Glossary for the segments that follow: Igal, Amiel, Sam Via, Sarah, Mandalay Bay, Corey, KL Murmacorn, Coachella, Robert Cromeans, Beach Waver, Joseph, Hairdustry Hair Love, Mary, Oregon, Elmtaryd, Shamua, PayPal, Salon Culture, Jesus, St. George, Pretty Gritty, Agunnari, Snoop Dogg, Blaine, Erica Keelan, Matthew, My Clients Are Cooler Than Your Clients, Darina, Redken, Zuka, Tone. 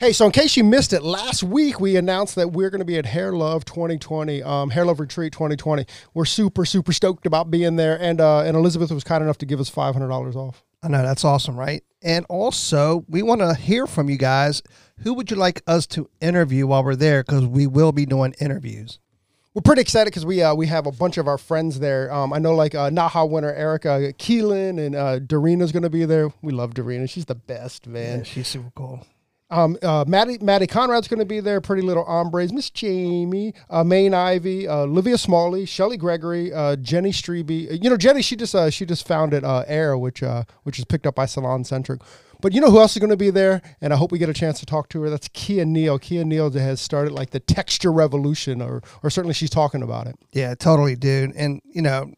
Hey, so in case you missed it, last week we announced that we're going to be at Hair Love 2020, Hair Love Retreat 2020. We're super, super stoked about being there, and Elizabeth was kind enough to give us $500 off. I know, that's awesome, right? And also, we want to hear from you guys. Who would you like us to interview while we're there? Because we will be doing interviews. We're pretty excited because we have a bunch of our friends there. I know like Naha winner Erica Keelan and Darina's going to be there. We love Darina. She's the best, man. Yeah, she's super cool. Maddie Conrad's going to be there, Pretty Little Hombres, Miss Jamie, Maine Ivy, Olivia Smalley, Shelly Gregory, Jenny Strebe. You know, Jenny, she just founded Air, which is picked up by Salon Centric. But you know who else is going to be there? And I hope we get a chance to talk to her. That's Kia Neal. Kia Neal has started like the texture revolution, or certainly she's talking about it. Yeah, totally, dude. And, you know,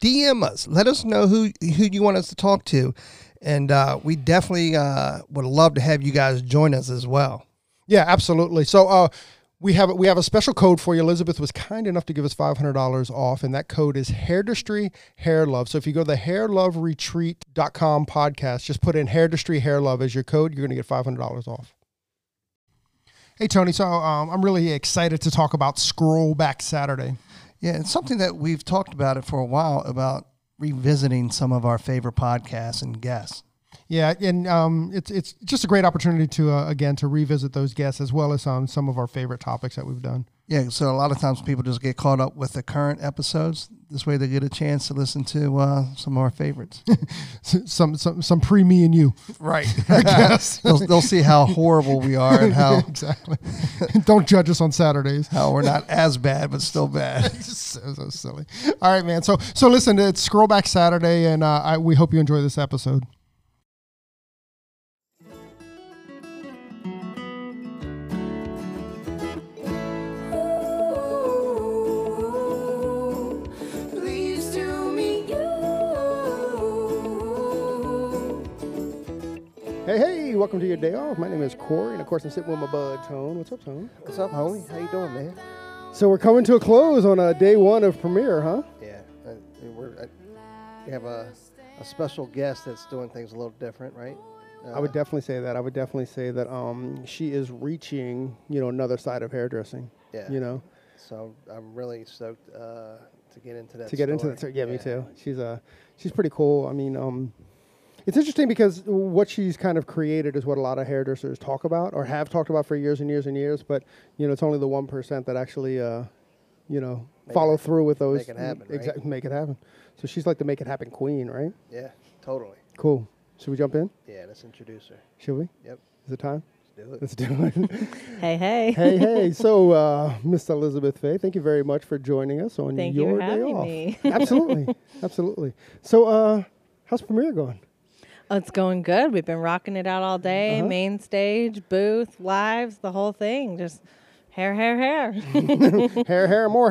DM us. Let us know who you want us to talk to. And we definitely would love to have you guys join us as well. Yeah, absolutely. So we have a special code for you. Elizabeth was kind enough to give us $500 off, and that code is Hairdustry Hair Love. So if you go to the hairloveretreat.com podcast, just put in Hairdustry Hair Love as your code. You're going to get $500 off. Hey, Tony. So I'm really excited to talk about Scroll Back Saturday. Yeah, it's something that we've talked about it for a while, about revisiting some of our favorite podcasts and guests. Yeah, and it's just a great opportunity to, again, to revisit those guests as well as some of our favorite topics that we've done. Yeah, so a lot of times people just get caught up with the current episodes. This way they get a chance to listen to some of our favorites. some pre-me and you. Right. I guess. they'll see how horrible we are and how... Exactly. Don't judge us on Saturdays. How we're not as bad, but still bad. so silly. All right, man. So listen, it's Scroll Back Saturday, and we hope you enjoy this episode. Hey, welcome to your day off. My name is Corey, and of course I'm sitting with my bud, Tone. What's up, Tone? What's up, homie? How you doing, man? So we're coming to a close on day one of premiere, huh? Yeah. We have a special guest that's doing things a little different, right? I would definitely say that. She is reaching, you know, another side of hairdressing. Yeah. You know? So I'm really stoked to get into that. Yeah, me too. She's pretty cool. I mean, it's interesting because what she's kind of created is what a lot of hairdressers talk about or have talked about for years and years and years. But, you know, it's only the 1% that actually, you know, follow through with those. Make it happen, right? Exactly, make it happen. So she's like the make it happen queen, right? Yeah, totally. Cool. Should we jump in? Yeah, let's introduce her. Should we? Yep. Is it time? Let's do it. Hey. Hey. So, Miss Elizabeth Faye, thank you very much for joining us on your day off. Thank you for having me. Absolutely. So, how's premiere going? Oh, it's going good. We've been rocking it out all day. Uh-huh. Main stage, booth, lives, the whole thing. Just hair. Hair, more hair. More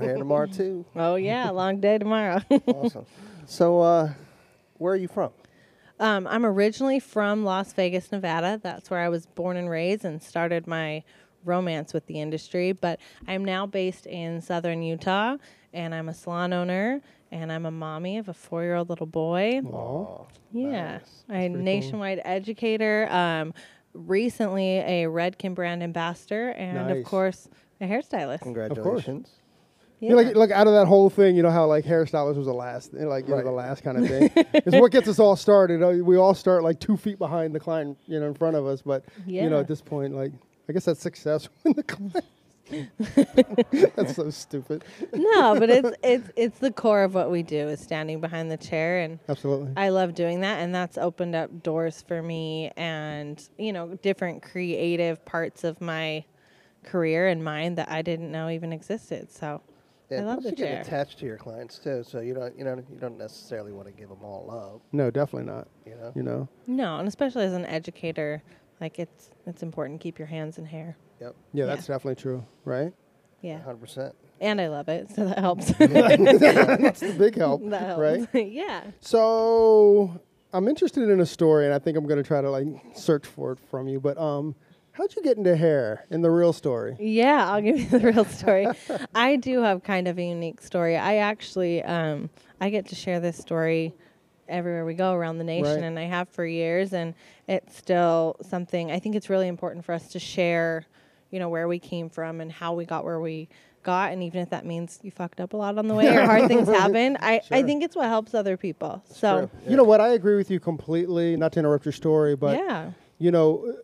hair tomorrow, too. Oh, yeah. Long day tomorrow. Awesome. So where are you from? I'm originally from Las Vegas, Nevada. That's where I was born and raised and started my romance with the industry. But I'm now based in Southern Utah, and I'm a salon owner. And I'm a mommy of a 4-year-old little boy. Aww, yeah. Nice. I'm a nationwide educator. Recently a Redken brand ambassador and, nice, of course, a hairstylist. Congratulations. Yeah. You know, like out of that whole thing, you know how like hairstylist was the last, like, you know, the last kind of thing. It's what gets us all started. We all start like 2 feet behind the client, you know, in front of us. But, you know, at this point, like, I guess that's success when the client. That's so stupid. No, but it's the core of what we do is standing behind the chair, and absolutely I love doing that, and that's opened up doors for me, and you know, different creative parts of my career and mind that I didn't know even existed. So yeah, I love the chair. You get attached to your clients too, so you don't necessarily want to give them all love. No, definitely not. You know. No, and especially as an educator, like it's important to keep your hands in hair. Yep. Yeah, that's definitely true, right? Yeah. 100%. And I love it, so that helps. That's the big help, right? Yeah. So I'm interested in a story, and I think I'm going to try to, like, search for it from you. But how'd you get into hair in the real story? Yeah, I'll give you the real story. I do have kind of a unique story. I actually I get to share this story everywhere we go around the nation, right. And I have for years, and it's still something. I think it's really important for us to share, you know, where we came from and how we got where we got, and even if that means you fucked up a lot on the way or hard things happened, I think it's what helps other people. It's so true. Yeah. You know what? I agree with you completely, not to interrupt your story, but, yeah. You know,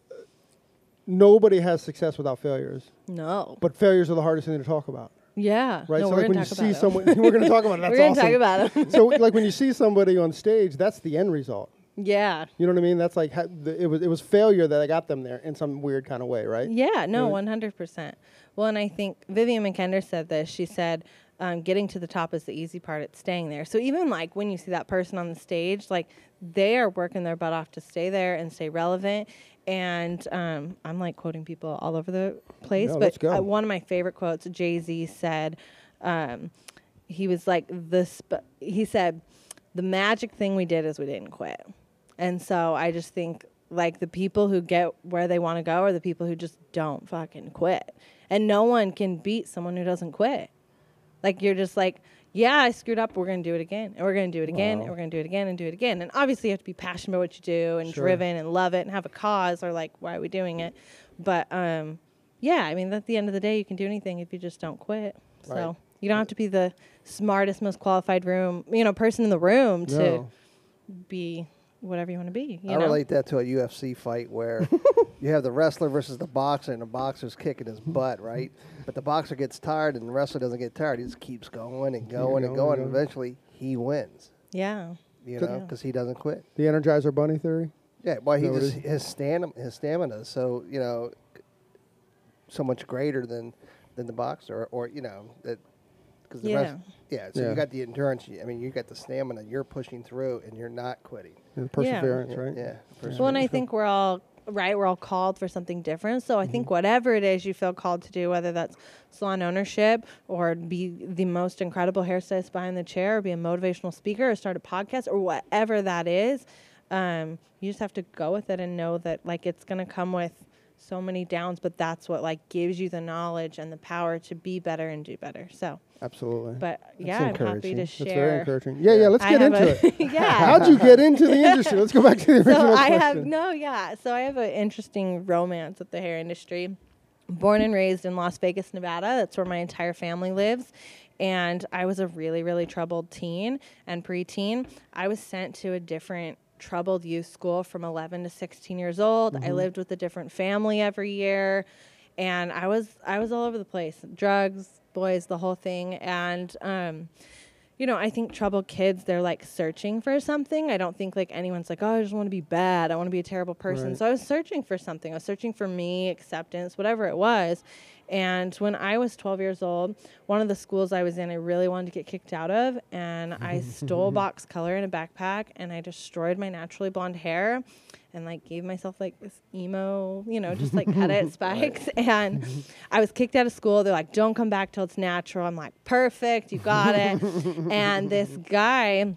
nobody has success without failures. No. But failures are the hardest thing to talk about. Yeah. Right. No, so like when you see someone, we're going to talk about it. That's awesome. We're going to talk about it. So like when you see somebody on stage, that's the end result. Yeah. You know what I mean? That's like it was failure that I got them there in some weird kind of way, right? Yeah. No. 100%. Well, and I think Vivian McKender said this. She said, "Getting to the top is the easy part. It's staying there." So even like when you see that person on the stage, like they are working their butt off to stay there and stay relevant. And I'm like quoting people all over the place, but one of my favorite quotes, Jay-Z said, he was like, he said, "The magic thing we did is we didn't quit." And so I just think like the people who get where they want to go are the people who just don't fucking quit. And no one can beat someone who doesn't quit. Like you're just like, yeah, I screwed up. We're going to do it again. And we're going to do it again. Wow. And we're going to do it again and do it again. And obviously you have to be passionate about what you do and sure. driven and love it and have a cause or like, why are we doing it? But, yeah, I mean, at the end of the day, you can do anything if you just don't quit. Right. So you don't have to be the smartest, most qualified person in the room to be whatever you want to be. I relate that to a UFC fight where you have the wrestler versus the boxer, and the boxer's kicking his butt, right? But the boxer gets tired, and the wrestler doesn't get tired. He just keeps going and going and going, and eventually he wins. Yeah. You know, because he doesn't quit. The Energizer Bunny theory? Yeah, well, he just, his stamina is so, you know, so much greater than the boxer, or you know, that. Cause the rest, you got the endurance. I mean, you got the stamina. You're pushing through, and you're not quitting. And perseverance, right? Yeah. Perseverance. Well, and I think we're all right. We're all called for something different. So I think whatever it is you feel called to do, whether that's salon ownership or be the most incredible hairstylist behind the chair, or be a motivational speaker, or start a podcast, or whatever that is, you just have to go with it and know that like it's going to come with so many downs, but that's what like gives you the knowledge and the power to be better and do better. So. Absolutely. But, yeah, I'm happy to share. That's very encouraging. Yeah, yeah, let's get into it. Yeah. How'd you get into the industry? Let's go back to the original question. So I have an interesting romance with the hair industry. Born and raised in Las Vegas, Nevada. That's where my entire family lives. And I was a really, really troubled teen and preteen. I was sent to a different troubled youth school from 11 to 16 years old. Mm-hmm. I lived with a different family every year. And I was all over the place. Drugs, boys, the whole thing. And you know, I think troubled kids, they're like searching for something. I don't think like anyone's like, oh, I just want to be bad, I want to be a terrible person, right. So I was searching for something. I was searching for me, acceptance, whatever it was. And when I was 12 years old, one of the schools I was in, I really wanted to get kicked out of, and I stole box color in a backpack, and I destroyed my naturally blonde hair and like gave myself like this emo, you know, just like cut it spikes. And I was kicked out of school. They're like, don't come back till it's natural. I'm like, perfect, you got it. And this guy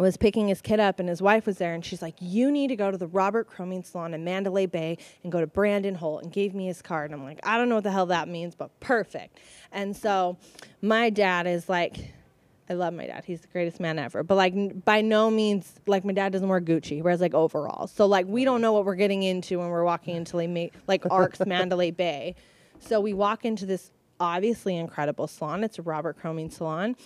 was picking his kid up, and his wife was there, and she's like, you need to go to the Robert Cromeans Salon in Mandalay Bay and go to Brandon Holt, and gave me his card. And I'm like, I don't know what the hell that means, but perfect. And so my dad is like, I love my dad. He's the greatest man ever. But, like, by no means, like, my dad doesn't wear Gucci. He wears, like, overalls. So, like, we don't know what we're getting into when we're walking into, like Arcs Mandalay Bay. So we walk into this obviously incredible salon. It's a Robert Cromeans salon.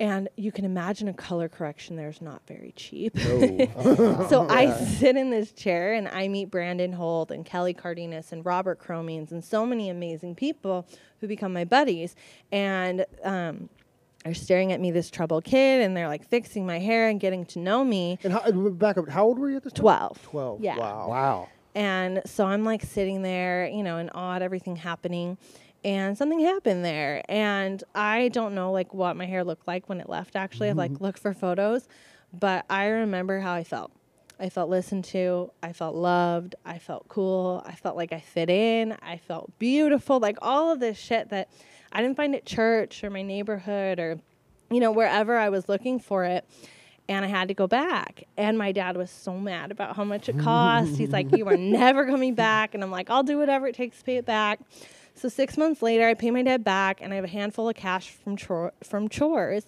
And you can imagine a color correction there is not very cheap. No. So I sit in this chair, and I meet Brandon Holt and Kelly Cardenas and Robert Cromeans and so many amazing people who become my buddies. And they're staring at me, this troubled kid, and they're like fixing my hair and getting to know me. And back up, how old were you at this time? 12. 12. Yeah. Wow. And so I'm like sitting there, you know, in awe at everything happening. And something happened there. And I don't know like what my hair looked like when it left, actually. I've like looked for photos. But I remember how I felt. I felt listened to. I felt loved. I felt cool. I felt like I fit in. I felt beautiful. Like all of this shit that I didn't find at church or my neighborhood or, you know, wherever I was looking for it. And I had to go back. And my dad was so mad about how much it cost. He's like, you are never coming back. And I'm like, I'll do whatever it takes to pay it back. So 6 months later, I pay my dad back, and I have a handful of cash from chores.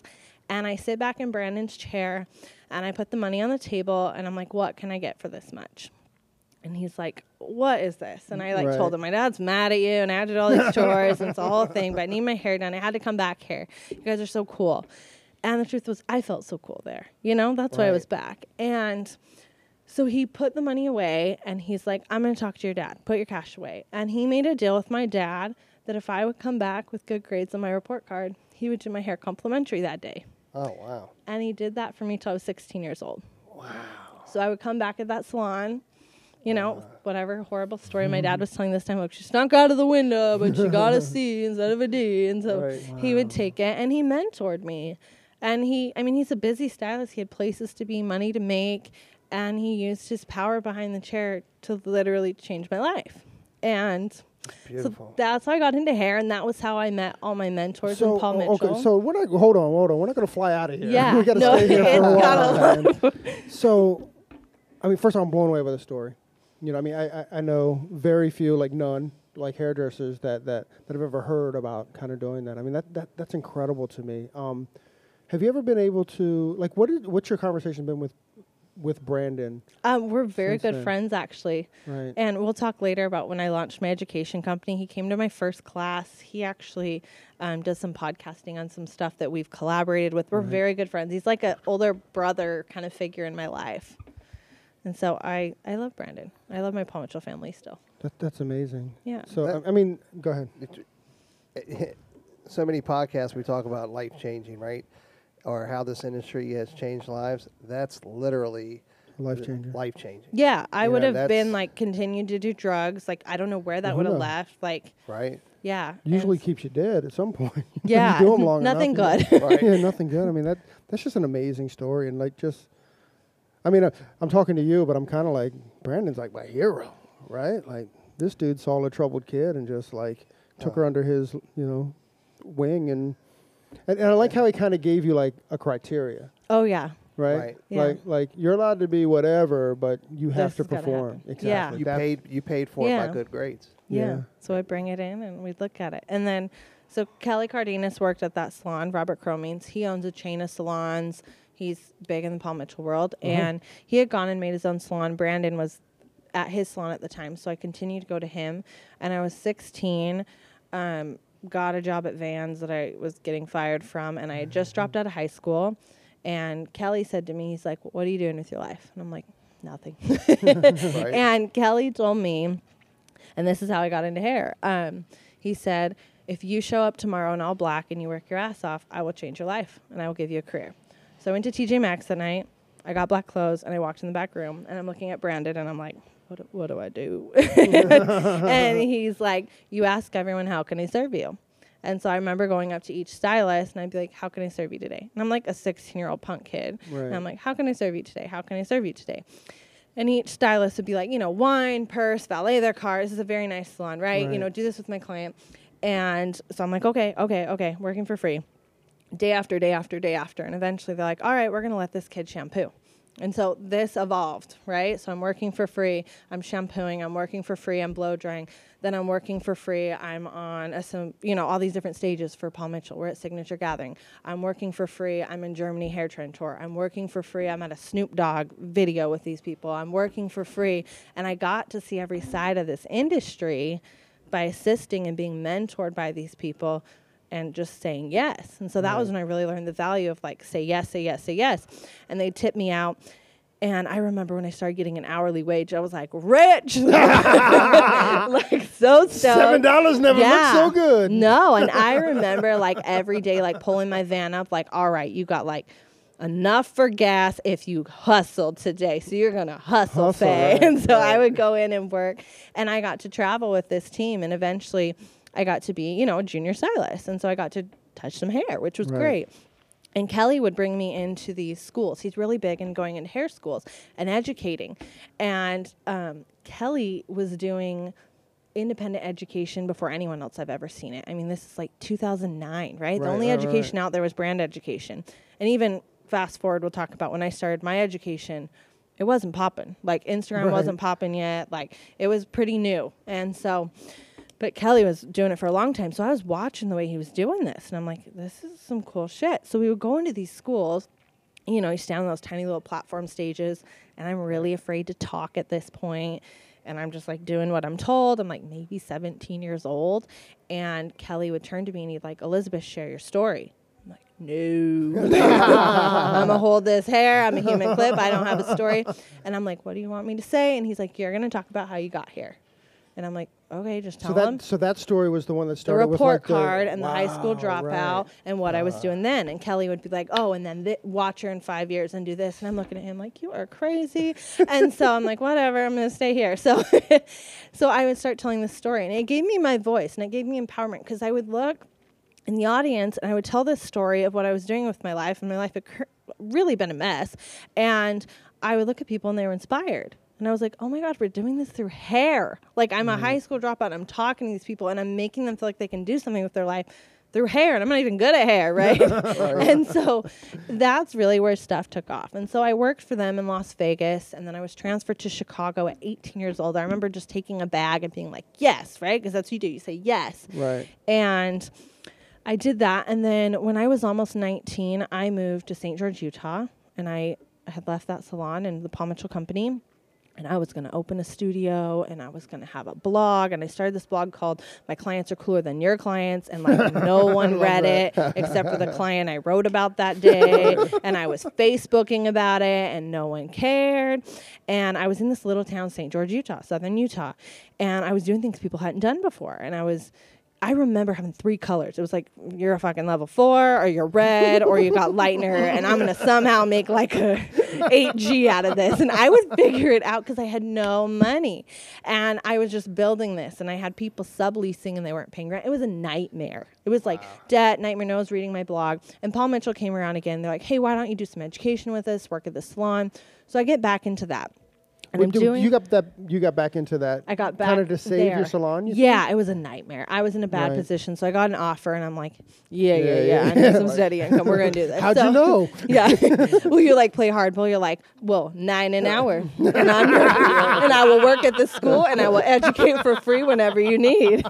And I sit back in Brandon's chair, And I put the money on the table, and I'm like, what can I get for this much? And he's like, what is this? And I told him, my dad's mad at you, and I had to do all these chores, and it's a whole thing, but I need my hair done. I had to come back here. You guys are so cool. And the truth was, I felt so cool there. You know, that's why I was back. And so he put the money away, and he's like, I'm going to talk to your dad. Put your cash away. And he made a deal with my dad that if I would come back with good grades on my report card, he would do my hair complimentary that day. Oh, wow. And he did that for me till I was 16 years old. Wow. So I would come back at that salon. You know, whatever horrible story my dad was telling this time, like, she snuck out of the window, but she got a C instead of a D. And so he would take it, and he mentored me. And he, I mean, he's a busy stylist. He had places to be, money to make, and he used his power behind the chair to literally change my life. And so that's how I got into hair, and that was how I met all my mentors and Paul Mitchell. Okay, so we're not, hold on. We're not going to fly out of here. Yeah. We got to stay here for a while. So, I mean, first of all, I'm blown away by the story. You know, I mean, I know very few, like none, like hairdressers that have ever heard about kind of doing that. I mean, that's incredible to me. Have you ever been able to, like, what's your conversation been with Brandon? We're very good friends, actually. Right. And we'll talk later about when I launched my education company. He came to my first class. He actually does some podcasting on some stuff that we've collaborated with. We're very good friends. He's like an older brother kind of figure in my life. And so I love Brandon. I love my Paul Mitchell family still. That's amazing. Yeah. So, I mean, go ahead. So many podcasts we talk about life changing, right? Or how this industry has changed lives. That's literally life changing. Yeah. I would have been like continued to do drugs. Like, I don't know where that would have left. Like, right. Yeah. Usually keeps you dead at some point. Yeah. You do them long enough, good. Right. Yeah, nothing good. I mean, that's just an amazing story. And like, just. I mean, I'm talking to you, but I'm kind of like, Brandon's like my hero, right? Like, this dude saw a troubled kid and just, like, took her under his, you know, wing. And I like how he kind of gave you, like, a criteria. Oh, yeah. Right? Yeah. Like, you're allowed to be whatever, but you have to perform. Exactly. Yeah. You paid for it by good grades. Yeah. So I bring it in, and we'd look at it. And then, so Kelly Cardenas worked at that salon, Robert Cromeans. He owns a chain of salons. He's big in the Paul Mitchell world, and he had gone and made his own salon. Brandon was at his salon at the time, so I continued to go to him, and I was 16, got a job at Vans that I was getting fired from, and I had just dropped out of high school, and Kelly said to me, he's like, what are you doing with your life? And I'm like, nothing. And Kelly told me, and this is how I got into hair, he said, if you show up tomorrow in all black and you work your ass off, I will change your life, and I will give you a career. So I went to TJ Maxx that night, I got black clothes, and I walked in the back room, and I'm looking at Brandon, and I'm like, what do I do? And he's like, you ask everyone, how can I serve you? And so I remember going up to each stylist, and I'd be like, how can I serve you today? And I'm like a 16-year-old punk kid. Right. And I'm like, how can I serve you today? How can I serve you today? And each stylist would be like, you know, wine, purse, valet their car. This is a very nice salon, right? You know, do this with my client. And so I'm like, okay, working for free. Day after day after day after. And eventually they're like, all right, we're going to let this kid shampoo. And so this evolved, right? So I'm working for free. I'm shampooing. I'm working for free. I'm blow drying. Then I'm working for free. I'm on, you know, all these different stages for Paul Mitchell. We're at Signature Gathering. I'm working for free. I'm in Germany Hair Trend Tour. I'm working for free. I'm at a Snoop Dogg video with these people. I'm working for free. And I got to see every side of this industry by assisting and being mentored by these people and just saying yes. And so that was when I really learned the value of, like, say yes, say yes, say yes. And they tipped me out. And I remember when I started getting an hourly wage, I was like, rich. Like, so stoked. $7 never looked so good. No, and I remember, like, every day, like, pulling my van up, like, all right, you got, like, enough for gas if you hustled today. So you're going to hustle, Faye. Right, and so I would go in and work. And I got to travel with this team. And eventually I got to be, you know, a junior stylist. And so I got to touch some hair, which was great. And Kelly would bring me into these schools. He's really big in going into hair schools and educating. And Kelly was doing independent education before anyone else I've ever seen it. I mean, this is like 2009, right? The only education out there was brand education. And even fast forward, we'll talk about when I started my education, it wasn't popping. Like, Instagram wasn't popping yet. Like, it was pretty new. And so... But Kelly was doing it for a long time, so I was watching the way he was doing this, and I'm like, this is some cool shit. So we would go into these schools, you know, you stand on those tiny little platform stages, and I'm really afraid to talk at this point. And I'm just, like, doing what I'm told. I'm, like, maybe 17 years old. And Kelly would turn to me and he'd, like, Elizabeth, share your story. I'm like, no. I'm going to hold this hair. I'm a human clip. I don't have a story. And I'm like, what do you want me to say? And he's like, you're going to talk about how you got here. And I'm like, okay, just tell him. So that story was the one that started with, like, the report card and the high school dropout and what I was doing then. And Kelly would be like, oh, and then watch her in 5 years and do this. And I'm looking at him like, you are crazy. And so I'm like, whatever, I'm going to stay here. So so I would start telling this story. And it gave me my voice, and it gave me empowerment, because I would look in the audience and I would tell this story of what I was doing with my life. And my life had really been a mess. And I would look at people and they were inspired. And I was like, oh, my God, we're doing this through hair. Like, I'm a high school dropout. I'm talking to these people, and I'm making them feel like they can do something with their life through hair. And I'm not even good at hair, right? And so that's really where stuff took off. And so I worked for them in Las Vegas, and then I was transferred to Chicago at 18 years old. I remember just taking a bag and being like, yes, right? Because that's what you do. You say yes. Right. And I did that. And then when I was almost 19, I moved to St. George, Utah, and I had left that salon and the Paul Mitchell company. And I was going to open a studio, and I was going to have a blog. And I started this blog called My Clients Are Cooler Than Your Clients. And, like, no one read it except for the client I wrote about that day. And I was Facebooking about it, and no one cared. And I was in this little town, St. George, Utah, Southern Utah. And I was doing things people hadn't done before. And I remember having 3 colors. It was like, you're a fucking level 4, or you're red, or you got lightener, and I'm going to somehow make like a 8G out of this. And I would figure it out because I had no money. And I was just building this. And I had people subleasing, and they weren't paying rent. It was a nightmare. It was like debt, nightmare. No one was reading my blog. And Paul Mitchell came around again. They're like, hey, why don't you do some education with us, work at the salon? So I get back into that. And you got back into that. I got back kind of to save there. Your salon. It was a nightmare. I was in a bad position, so I got an offer, and I'm like, yeah. I need some steady income. We're gonna do this. How'd you know? Yeah. Will you like play hardball? You're like, well, 9 an hour, and I'm and I will work at the school, and I will educate for free whenever you need.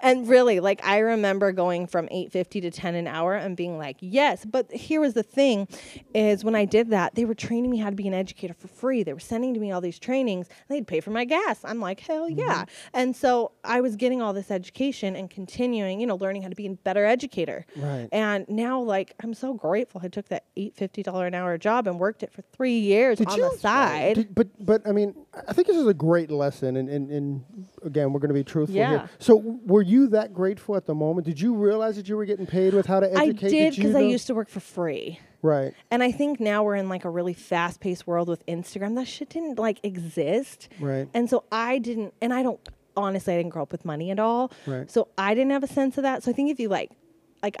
And really, like, I remember going from $8.50 to $10 an hour, and being like, yes. But here was the thing: is when I did that, they were training me how to be an educator for free. They were sending to me all these trainings, they'd pay for my gas. I'm like, hell yeah. And so I was getting all this education and continuing, you know, learning how to be a better educator. Right. And now, like, I'm so grateful I took that $8.50 an hour job and worked it for 3 years the side. But I mean, I think this is a great lesson. And again, we're going to be truthful here. So were you that grateful at the moment? Did you realize that you were getting paid with how to educate? I did, because I used to work for free. Right. And I think now we're in like a really fast-paced world with Instagram. That shit didn't like exist. Right. And so I didn't grow up with money at all. Right. So I didn't have a sense of that. So I think if you like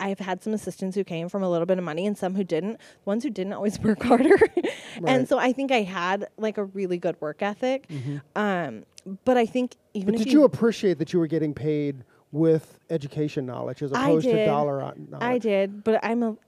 I've had some assistants who came from a little bit of money and some who didn't. The ones who didn't always work harder. Right. And so I think I had like a really good work ethic. Mm-hmm. But I think did you appreciate that you were getting paid with education knowledge as opposed to dollar knowledge? I did, but I love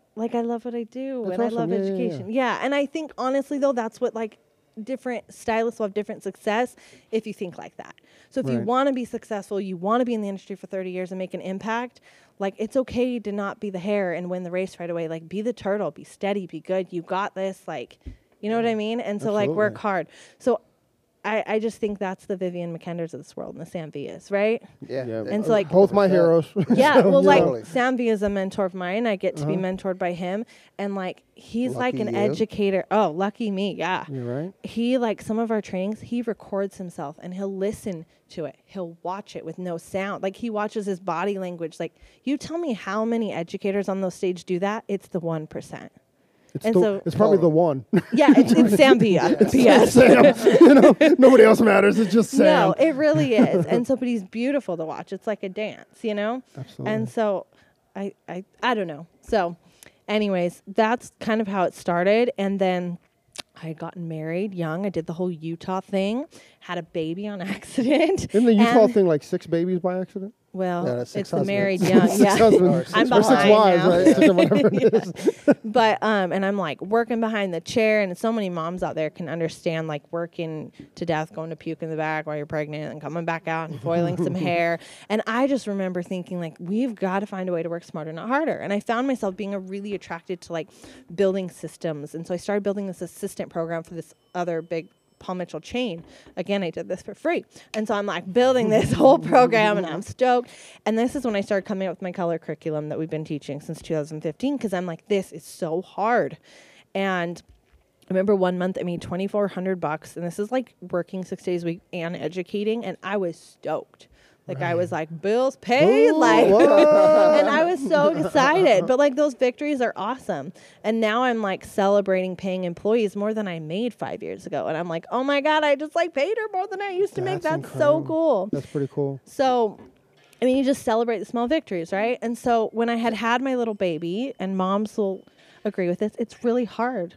what I do, that's and awesome. I love education. Yeah, and I think, honestly, though, that's what, like, different stylists will have different success if you think like that. So if you want to be successful, you want to be in the industry for 30 years and make an impact, like, it's okay to not be the hare and win the race right away. Like, be the turtle, be steady, be good. You got this, like, you know what I mean? And so, like, work hard. So I just think that's the Vivian McKenders of this world and the Sam Vias, right? Yeah. And so, like, both my heroes. Yeah. Well, like, Sam Via is a mentor of mine. I get to be mentored by him. And, like, he's lucky like an educator. Oh, lucky me. Yeah. You're right. He, like, some of our trainings, he records himself and he'll listen to it. He'll watch it with no sound. Like, he watches his body language. Like, you tell me how many educators on those stage do that? It's the 1%. It's probably the one. Yeah, it's Sam Via. P.S. You know, nobody else matters. It's just Sam. No, it really is. And so, but he's beautiful to watch. It's like a dance, you know? Absolutely. And so, I don't know. So, anyways, that's kind of how it started. And then I had gotten married young. I did the whole Utah thing. Had a baby on accident. Isn't the Utah thing like 6 babies by accident? Well, no, it's the married young. Yeah. I'm behind 6 wives, now. Right? Yeah. Whatever it is. But, and I'm like working behind the chair, and so many moms out there can understand like working to death, going to puke in the back while you're pregnant and coming back out and foiling some hair. And I just remember thinking like, we've got to find a way to work smarter, not harder. And I found myself being really attracted to like building systems. And so I started building this assistant program for this other big Paul Mitchell chain. Again, I did this for free. And so I'm like building this whole program and I'm stoked. And this is when I started coming up with my color curriculum that we've been teaching since 2015, because I'm like, this is so hard. And I remember one month I made $2,400, and this is like working 6 days a week and educating, and I was stoked. Like, right. I was like, bills paid, like, and I was so excited. But, like, those victories are awesome. And now I'm, like, celebrating paying employees more than I made 5 years ago. And I'm like, oh, my God, I just, like, paid her more than I used to make. That's incredible. So cool. That's pretty cool. So, I mean, you just celebrate the small victories, right? And so when I had my little baby, and moms will agree with this, it's really hard.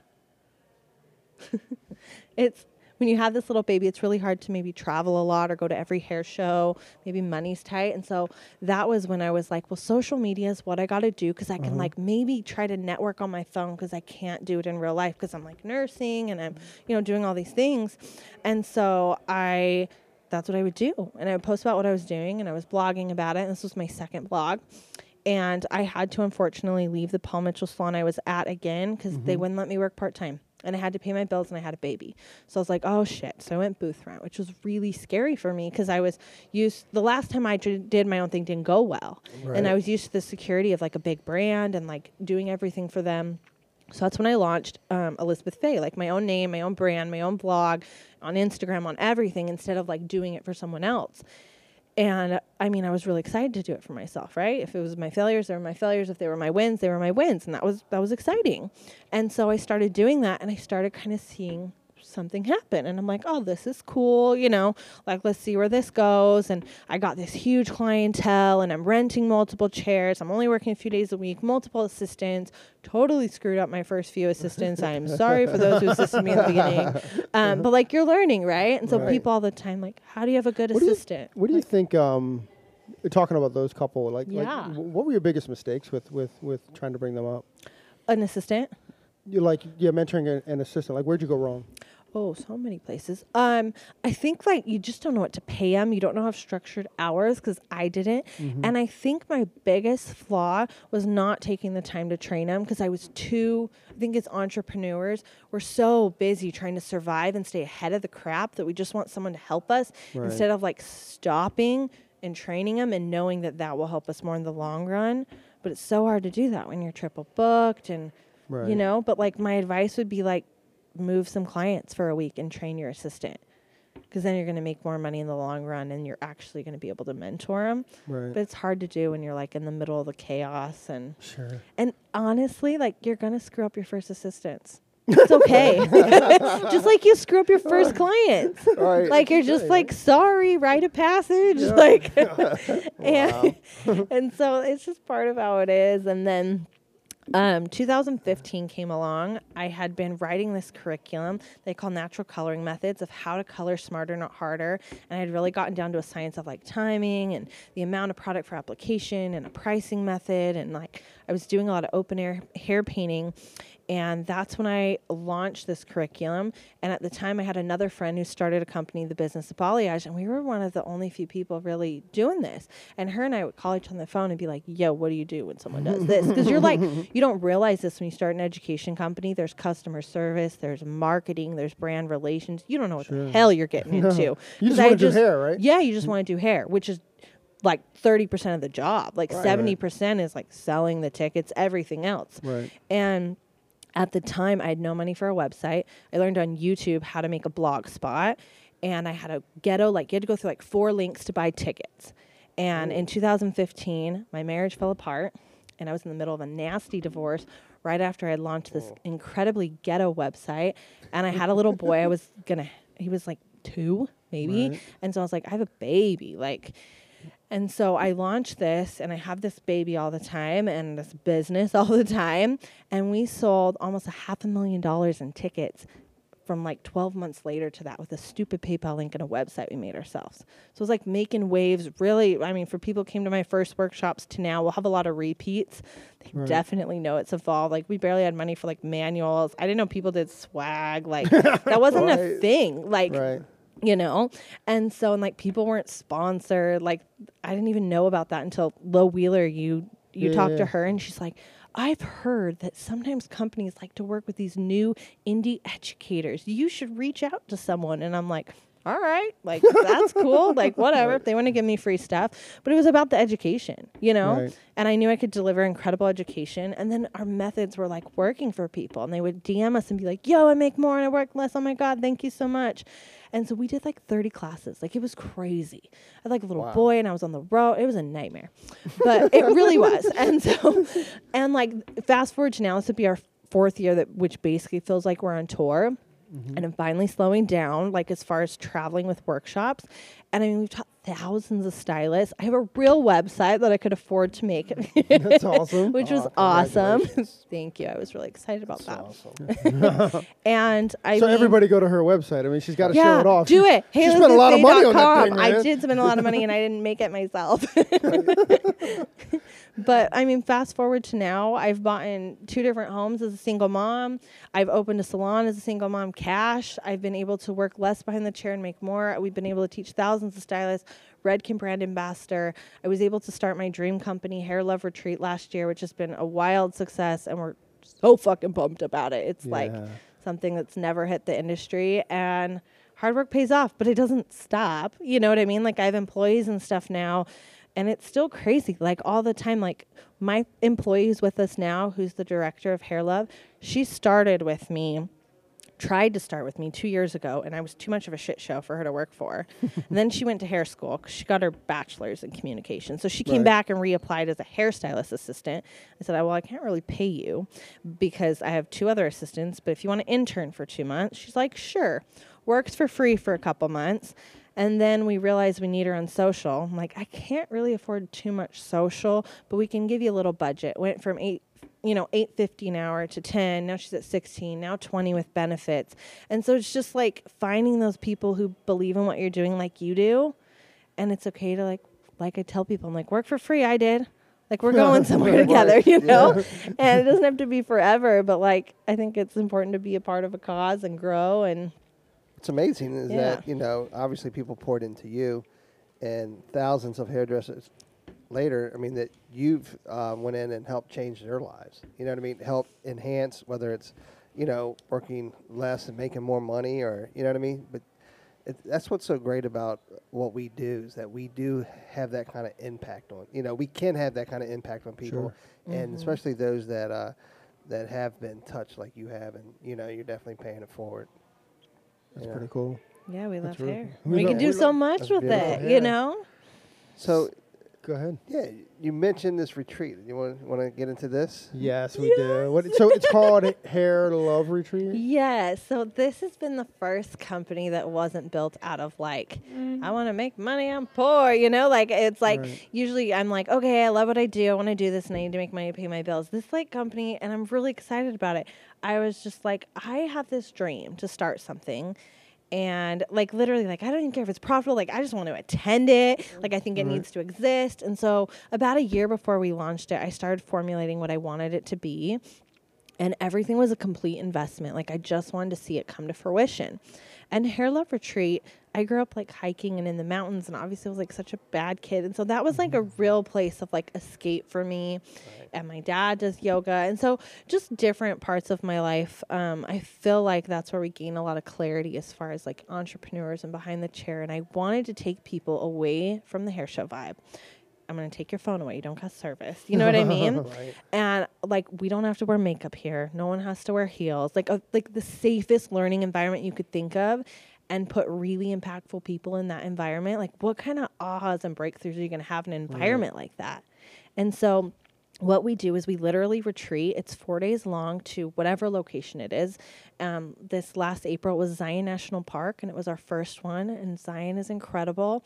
When you have this little baby, it's really hard to maybe travel a lot or go to every hair show. Maybe money's tight. And so that was when I was like, well, social media is what I got to do, because I can like maybe try to network on my phone, because I can't do it in real life, because I'm like nursing and I'm, you know, doing all these things. And so that's what I would do. And I would post about what I was doing, and I was blogging about it. And this was my second blog. And I had to, unfortunately, leave the Paul Mitchell salon I was at again, because they wouldn't let me work part-time. And I had to pay my bills, and I had a baby. So I was like, oh, shit. So I went booth route, which was really scary for me, because I was used... The last time I did my own thing didn't go well. Right. And I was used to the security of, like, a big brand and, like, doing everything for them. So that's when I launched Elizabeth Faye, like, my own name, my own brand, my own blog, on Instagram, on everything, instead of, like, doing it for someone else. And, I mean, I was really excited to do it for myself, right? If it was my failures, they were my failures. If they were my wins, they were my wins. And that was exciting. And so I started doing that, and I started kind of seeing something happen. And I'm like, oh, this is cool, you know, like, let's see where this goes. And I got this huge clientele, and I'm renting multiple chairs. I'm only working a few days a week, multiple assistants. Totally screwed up my first few assistants. I'm sorry for those who assisted me in the beginning. But, like, you're learning, right? And so people all the time, like, how do you have a good assistant? What do you think, talking about those couple, like what were your biggest mistakes with trying to bring them up? An assistant? You're mentoring an assistant. Like, where'd you go wrong? Oh, so many places. I think, like, you just don't know what to pay them. You don't know how to have structured hours, because I didn't. And I think my biggest flaw was not taking the time to train them, because I think as entrepreneurs, we're so busy trying to survive and stay ahead of the crap that we just want someone to help us instead of, like, stopping and training them and knowing that will help us more in the long run. But it's so hard to do that when you're triple booked and, you know, but, like, my advice would be, like, move some clients for a week and train your assistant, because then you're going to make more money in the long run, and you're actually going to be able to mentor them. But it's hard to do when you're, like, in the middle of the chaos. And and honestly, like, you're going to screw up your first assistants. It's okay. Just like you screw up your first clients. Like, you're just like, sorry, rite of passage. Yeah. Like, and so it's just part of how it is. And then 2015 came along. I had been writing this curriculum they call natural coloring methods, of how to color smarter, not harder. And I had really gotten down to a science of, like, timing and the amount of product for application and a pricing method. And, like, I was doing a lot of open air hair painting. And that's when I launched this curriculum. And at the time, I had another friend who started a company, the business of balayage, and we were one of the only few people really doing this. And her and I would call each other on the phone and be like, yo, what do you do when someone does this? Because you're like, you don't realize this when you start an education company. There's customer service, there's marketing, there's brand relations. You don't know what the hell you're getting into. You just want to do hair, right? Yeah, you just want to do hair, which is like 30% of the job. Like 70% is like selling the tickets, everything else. And at the time, I had no money for a website. I learned on YouTube how to make a blog spot, and I had a ghetto, like, you had to go through like 4 links to buy tickets. And in 2015, my marriage fell apart, and I was in the middle of a nasty divorce right after I had launched this incredibly ghetto website. And I had a little boy. He was like 2, maybe. And so I was like, I have a baby, like... And so I launched this, and I have this baby all the time and this business all the time. And we sold almost $500,000 in tickets from like 12 months later to that with a stupid PayPal link and a website we made ourselves. So it was like making waves, really. I mean, for people who came to my first workshops to now, we'll have a lot of repeats. They right. definitely know it's evolved. Like, we barely had money for like manuals. I didn't know people did swag. Like, that wasn't right. a thing. Like, right. you know? And so, and like, people weren't sponsored. Like, I didn't even know about that until Lo Wheeler, you yeah. talked to her and she's like, I've heard that sometimes companies like to work with these new indie educators. You should reach out to someone. And I'm like, all right, like, that's cool. Like, whatever, right. if they want to give me free stuff. But it was about the education, you know? Right. And I knew I could deliver incredible education. And then our methods were like working for people. And they would DM us and be like, yo, I make more and I work less. Oh my God, thank you so much. And so we did like 30 classes. Like, it was crazy. I had like a little wow. boy and I was on the road. It was a nightmare, but it really was. And so, and like, fast forward to now, this would be our fourth year that, which basically feels like we're on tour mm-hmm. and I'm finally slowing down, like as far as traveling with workshops. And I mean, we've taught thousands of stylists. I have a real website that I could afford to make. That's awesome. Which was awesome. Thank you. I was really excited about that. Awesome. And I So mean, everybody go to her website. I mean, she's got to show it off. Do it. She spent a lot of money on that thing, right? I did spend a lot of money and I didn't make it myself. But I mean, fast forward to now, I've bought in 2 different homes as a single mom. I've opened a salon as a single mom cash. I've been able to work less behind the chair and make more. We've been able to teach thousands of stylists. Redken brand ambassador. I was able to start my dream company, Hair Love Retreat, last year, which has been a wild success, and we're so fucking pumped about it. It's yeah. like something that's never hit the industry, and hard work pays off, but it doesn't stop. You know what I mean? Like, I have employees and stuff now, and it's still crazy. Like, all the time, like, my employee who's with us now, who's the director of Hair Love, she started with me. Tried to start with me 2 years ago, and I was too much of a shit show for her to work for. And then she went to hair school because she got her bachelor's in communication. So she came right. back and reapplied as a hairstylist assistant. I said, well, I can't really pay you because I have 2 other assistants, but if you want to intern for 2 months, she's like, sure. Works for free for a couple months. And then we realized we need her on social. I'm like, I can't really afford too much social, but we can give you a little budget. Went from $8.50 an hour to $10. Now she's at $16. Now $20 with benefits. And so it's just like finding those people who believe in what you're doing, like you do. And it's okay to like I tell people, I'm like, work for free. I did. Like, we're going somewhere together, you know? Yeah. And it doesn't have to be forever, but like, I think it's important to be a part of a cause and grow. And what's amazing is yeah. that, you know, obviously people poured into you, and thousands of hairdressers later, I mean, that you've went in and helped change their lives. You know what I mean? Help enhance, whether it's, you know, working less and making more money, or, you know what I mean? But that's what's so great about what we do, is that we do have that kind of impact on, you know, we can have that kind of impact on people. Sure. And mm-hmm. especially those that have been touched like you have, and, you know, you're definitely paying it forward. That's pretty cool. Yeah, we love hair. We can do so much with it, you know? So, go ahead. Yeah, you mentioned this retreat. You want to get into this? Yes, we do. So it's called Hair Love Retreat? Yeah, so this has been the first company that wasn't built out of like, I want to make money, I'm poor, you know? Like, it's like, right. usually I'm like, okay, I love what I do. I want to do this and I need to make money to pay my bills. This like company, and I'm really excited about it. I was just like, I have this dream to start something. And like, literally, like, I don't even care if it's profitable. Like, I just want to attend it. Like, I think it needs to exist. And so about a year before we launched it, I started formulating what I wanted it to be. And everything was a complete investment. Like, I just wanted to see it come to fruition. And Hair Love Retreat, I grew up like hiking and in the mountains, and obviously I was like such a bad kid. And so that was like a real place of like escape for me. Right. And my dad does yoga. And so just different parts of my life. I feel like that's where we gain a lot of clarity as far as like entrepreneurs and behind the chair. And I wanted to take people away from the hair show vibe. I'm going to take your phone away. You don't got service. You know what I mean? Right. And like, we don't have to wear makeup here. No one has to wear heels. Like the safest learning environment you could think of, and put really impactful people in that environment. Like, what kind of ahas and breakthroughs are you going to have in an environment like that? And so what we do is we literally retreat. It's 4 days long to whatever location it is. This last April was Zion National Park, and it was our first one. And Zion is incredible.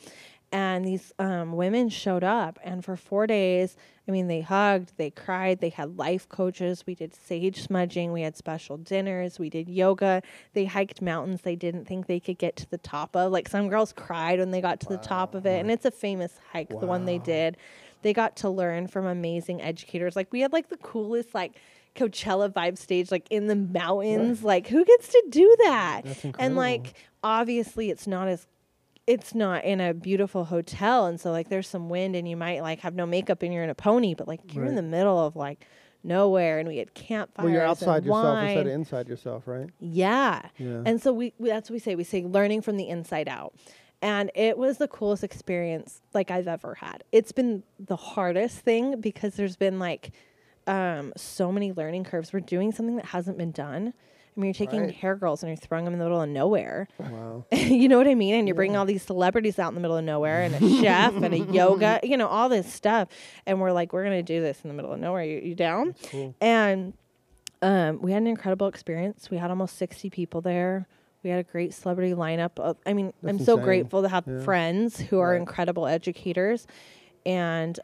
And these women showed up, and for 4 days, I mean, they hugged, they cried, they had life coaches. We did sage smudging. We had special dinners. We did yoga. They hiked mountains they didn't think they could get to the top of. Like, some girls cried when they got to the top of it. And it's a famous hike, the one they did. They got to learn from amazing educators. Like, we had, like, the coolest, like, Coachella vibe stage, like, in the mountains. Yeah. Like, who gets to do that? That's incredible. And, like, obviously it's not as it's not in a beautiful hotel, and so, like, there's some wind, and you might, like, have no makeup, and you're in a pony, but, like, you're in the middle of, like, nowhere, and we had campfires. Well, you're outside yourself instead of inside yourself, right? Yeah. And so we that's what we say. We say learning from the inside out. And it was the coolest experience, like, I've ever had. It's been the hardest thing because there's been, like, so many learning curves. We're doing something that hasn't been done. I mean, you're taking hair girls and you're throwing them in the middle of nowhere. Wow. You know what I mean? And you're bringing all these celebrities out in the middle of nowhere, and a chef and a yoga, you know, all this stuff. And we're like, we're going to do this in the middle of nowhere. You down? Cool. And we had an incredible experience. We had almost 60 people there. We had a great celebrity lineup. I mean, I'm so grateful to have friends who are incredible educators. And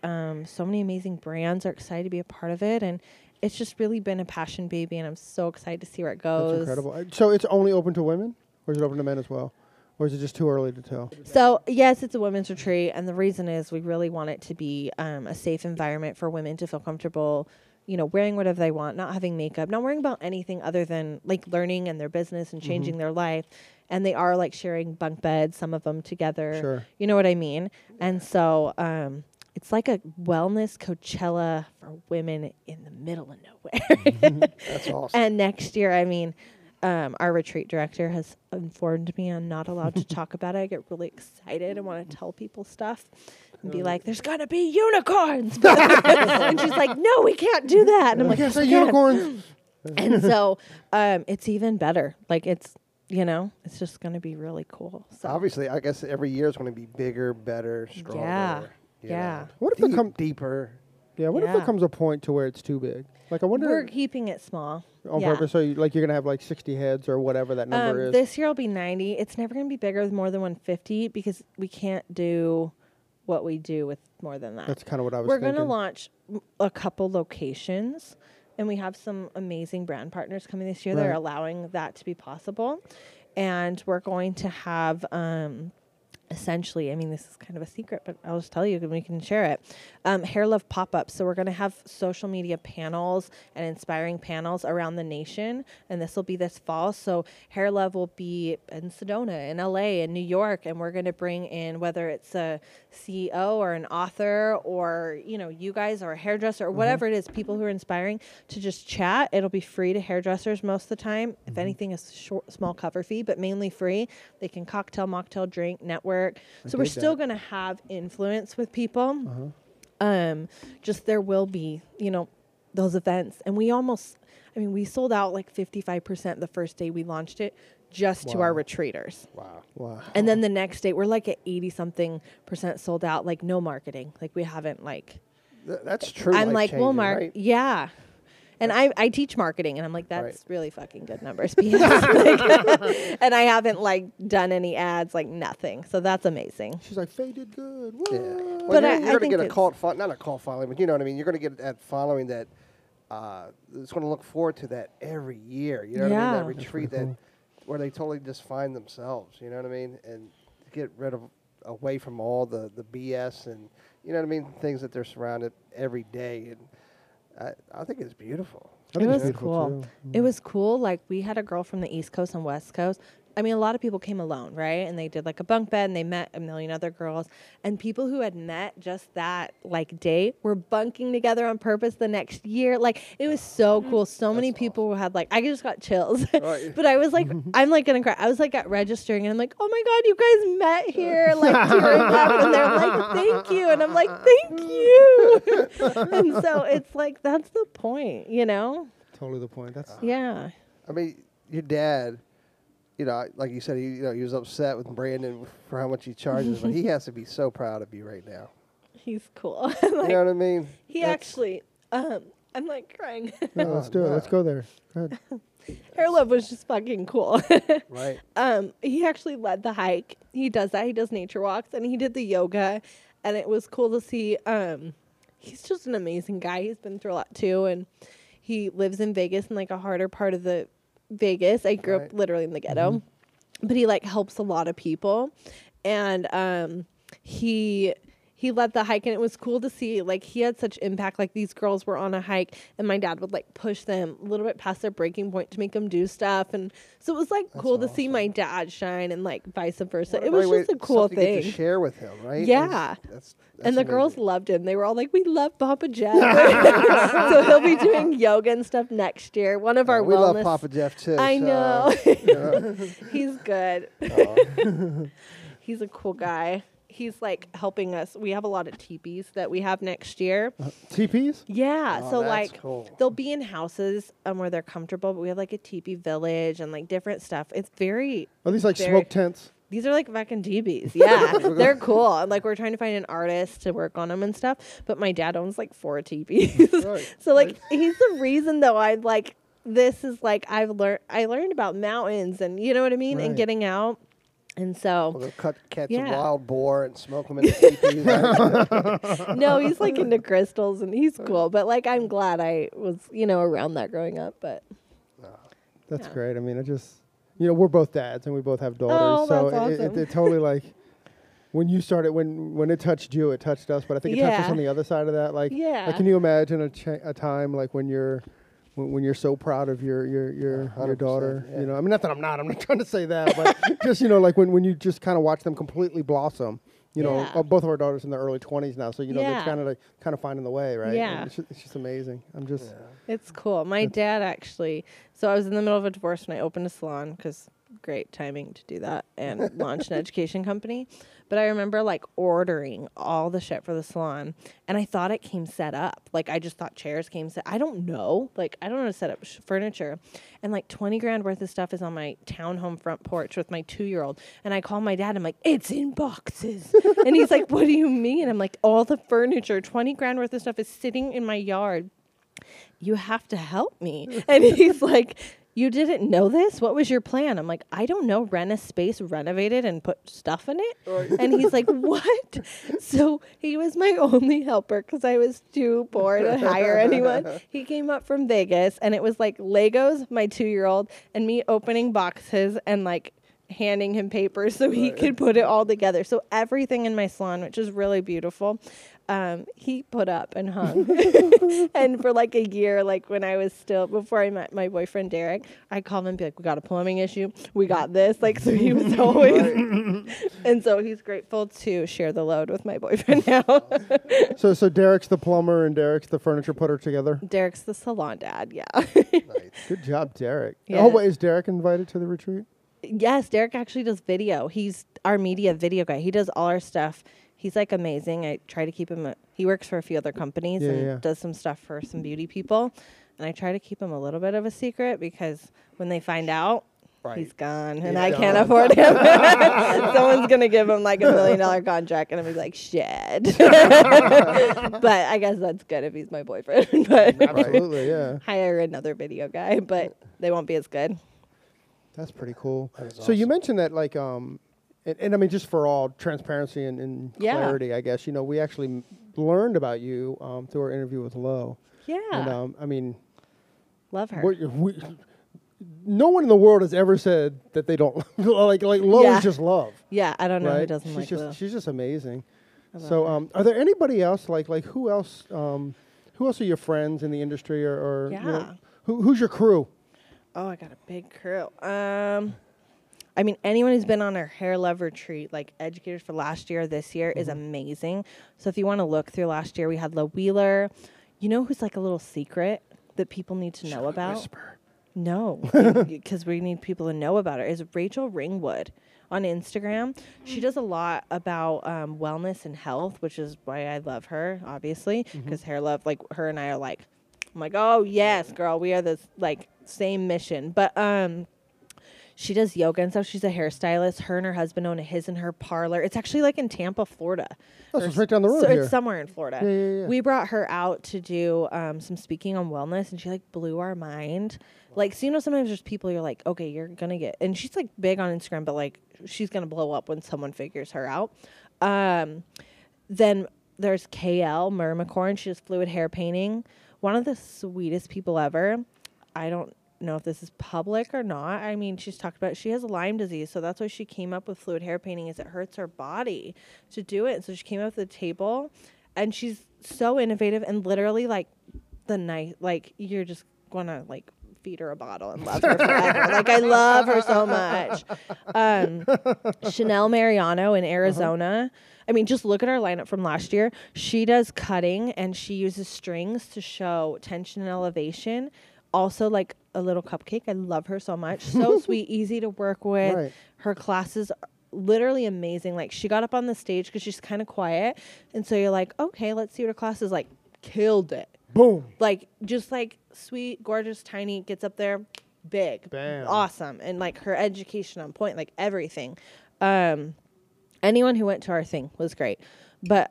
so many amazing brands are excited to be a part of it. And it's just really been a passion, baby, and I'm so excited to see where it goes. That's incredible. So it's only open to women, or is it open to men as well? Or is it just too early to tell? So, yes, it's a women's retreat, and the reason is we really want it to be a safe environment for women to feel comfortable, you know, wearing whatever they want, not having makeup, not worrying about anything other than, like, learning and their business and changing their life. And they are, like, sharing bunk beds, some of them together. Sure. You know what I mean? And so... it's like a wellness Coachella for women in the middle of nowhere. That's awesome. And next year, I mean, our retreat director has informed me I'm not allowed to talk about it. I get really excited and want to tell people stuff and be like, there's got to be unicorns. And she's like, no, we can't do that. And I'm like, I can't say unicorns. And so it's even better. Like, it's, you know, it's just going to be really cool. So obviously, I guess every year is going to be bigger, better, stronger. Yeah. Yeah. What if it comes deeper? Yeah. What if there comes a point to where it's too big? Like, I wonder. We're keeping it small. On purpose. So, like, you're gonna have like 60 heads or whatever that number is. This year will be 90. It's never gonna be bigger than more than 150 because we can't do what we do with more than that. That's kind of what I was. We're thinking. Gonna launch a couple locations, and we have some amazing brand partners coming this year. Right. They're allowing that to be possible, and we're going to have. Essentially, I mean, this is kind of a secret, but I'll just tell you and we can share it. Hair Love pop-ups. So we're going to have social media panels and inspiring panels around the nation. And this will be this fall. So Hair Love will be in Sedona, in LA, in New York. And we're going to bring in whether it's a CEO or an author or, you know, you guys or a hairdresser or whatever it is, people who are inspiring to just chat. It'll be free to hairdressers most of the time. If anything, a small cover fee, but mainly free. They can cocktail, mocktail, drink, network. So we're still going to have influence with people. Just there will be, you know, those events. And we almost, I mean, we sold out like 55% the first day we launched it just to our retreaters. Wow. And then the next day we're like at 80-something% sold out, like no marketing. Like we haven't like. That's true. I'm like, well, Mark, yeah. And I teach marketing, and I'm like, that's really fucking good numbers. And I haven't, like, done any ads, like, nothing. So that's amazing. She's like, Faye did good. Woo. Yeah. Well, but you're going to get a cult following. Not a cult following, but you know what I mean? You're going to get that following that it's going to look forward to that every year. You know what I mean? That retreat where they totally just find themselves. You know what I mean? And get rid of away from all the BS and, you know what I mean, things that they're surrounded every day. And I think it's beautiful. It was cool. It was cool. Like, we had a girl from the East Coast and West Coast. I mean, a lot of people came alone, right? And they did, like, a bunk bed, and they met a million other girls. And people who had met just that, like, day were bunking together on purpose the next year. Like, it was so cool. So that's many people had, like, I just got chills. But I was, like, I'm, like, going to cry. I was, like, at registering, and I'm, like, oh, my God, you guys met here. Like, tearing up. And they're, like, thank you. And I'm, like, thank you. And so it's, like, that's the point, you know? Totally the point. That's yeah. I mean, your dad... You know, like you said, he was upset with Brandon for how much he charges, but he has to be so proud of you right now. He's cool. Like, you know what I mean? He actually, I'm like crying. No, let's do it. Let's go there. Go ahead. Hair Love was just fucking cool. Right. He actually led the hike. He does that. He does nature walks, and he did the yoga, and it was cool to see. He's just an amazing guy. He's been through a lot too, and he lives in Vegas in like a harder part of the Vegas. I grew up literally in the ghetto, but he like helps a lot of people, and He led the hike, and it was cool to see, like, he had such impact. Like, these girls were on a hike, and my dad would, like, push them a little bit past their breaking point to make them do stuff. And so it was, like, that's cool to see my dad shine and, like, vice versa. It was just a cool thing. To share with him, right? Yeah. That's and the girls loved him. They were all like, we love Papa Jeff. So he'll be doing yoga and stuff next year. One of our wellness. We love Papa Jeff, too. I know. He's good. He's a cool guy. He's like helping us. We have a lot of teepees that we have next year. Teepees? Yeah. Oh, so like cool. They'll be in houses where they're comfortable, but we have like a teepee village and like different stuff. It's very. Are these like smoke tents? These are like fucking teepees. Yeah. They're cool. And like we're trying to find an artist to work on them and stuff. But my dad owns like 4 teepees. Right. So like he's the reason though I'd like, this is like I learned about mountains and you know what I mean? Right. And getting out. And so they'll catch a wild boar and smoke them in the teepee. No, he's like into crystals and he's cool. But like, I'm glad I was, you know, around that growing up. But that's great. I mean, it just, you know, we're both dads and we both have daughters. Oh, so awesome. it totally like when you started, when it touched you, it touched us. But I think it touched us on the other side of that. Like, like can you imagine a time like when you're. When you're so proud of your daughter, you know, I mean, not that I'm not trying to say that, but just, you know, like when you just kind of watch them completely blossom, you know, both of our daughters in their early 20s now. So, you know, they're kind of finding the way, right? Yeah. It's just amazing. It's cool. My dad actually, so I was in the middle of a divorce when I opened a salon because great timing to do that and launch an education company. But I remember like ordering all the shit for the salon and I thought it came set up. Like I just thought chairs came set. I don't know. Like I don't know how to set up furniture. And like $20,000 worth of stuff is on my townhome front porch with my 2-year-old. And I call my dad. I'm like, it's in boxes. And he's like, what do you mean? I'm like, all the furniture, $20,000 worth of stuff is sitting in my yard. You have to help me. And he's like, you didn't know this? What was your plan? I'm like, I don't know. Rent a space, renovate it, and put stuff in it. Right. And he's like, what? So he was my only helper because I was too poor to hire anyone. He came up from Vegas, and it was like Legos, my 2-year-old, and me opening boxes and like handing him paper so he could put it all together. So everything in my salon, which is really beautiful, he put up and hung. And for like a year, like when I was still, before I met my boyfriend, Derek, I called him and be like, we got a plumbing issue. We got this. Like, so he was always, and so he's grateful to share the load with my boyfriend now. So Derek's the plumber and Derek's the furniture putter together? Derek's the salon dad. Yeah. Nice. Good job, Derek. Yeah. Oh, wait, is Derek invited to the retreat? Yes, Derek actually does video. He's our media video guy. He does all our stuff. He's like amazing. I try to keep him. He works for a few other companies and does some stuff for some beauty people. And I try to keep him a little bit of a secret because when they find out, he's gone and I can't afford him. Someone's going to give him like $1 million contract and I'm gonna be like, shit. But I guess that's good if he's my boyfriend. But absolutely, yeah. Hire another video guy, but they won't be as good. That's pretty cool. That so you mentioned that, like, and I mean, just for all transparency and clarity, I guess, you know, we actually learned about you through our interview with Lo. Yeah. And, I mean. Love her. No one in the world has ever said that they don't like Lo is just love. Yeah, I don't know who doesn't like Lo. She's just amazing. So are there anybody else, like who else are your friends in the industry or you know, who's your crew? Oh, I got a big crew. I mean, anyone who's been on our Hair Love Retreat, like educators for last year, this year, is amazing. So if you want to look through last year, we had Lo Wheeler. You know who's like a little secret that people need to know about? Whisper. No, because we need people to know about her, is Rachel Ringwood on Instagram. She does a lot about wellness and health, which is why I love her, obviously, because Hair Love, like her and I are like, I'm like, oh, yes, girl, we are this, like, same mission. But She does yoga and stuff. She's a hairstylist. Her and her husband own a his and her parlor. It's actually like in Tampa, Florida. Oh, so it's right down the road here. It's somewhere in Florida. Yeah, yeah, yeah. We brought her out to do some speaking on wellness, and she like blew our mind. Like, so you know, sometimes there's people you're like, okay, you're gonna get, and she's like big on Instagram, but like she's gonna blow up when someone figures her out. Then there's KL Murmacorn. She does fluid hair painting. One of the sweetest people ever. I don't know if this is public or not. I mean, she's talked about she has Lyme disease, so that's why she came up with fluid hair painting, is it hurts her body to do it. So she came up with the table, and she's so innovative, and literally like the night, like you're just gonna like feed her a bottle and love her forever. Like, I love her so much. Chanel Mariano in Arizona. I mean, just look at our lineup from last year. She does cutting, and she uses strings to show tension and elevation. Also, like a little cupcake. I love her so much. So sweet, easy to work with. Right. Her classes are literally amazing. Like, she got up on the stage because she's kind of quiet. And so you're like, okay, let's see what her class is like. Killed it. Boom. Like, just like sweet, gorgeous, tiny, gets up there, big. Bam. Awesome. And like her education on point, like everything. Anyone who went to our thing was great. But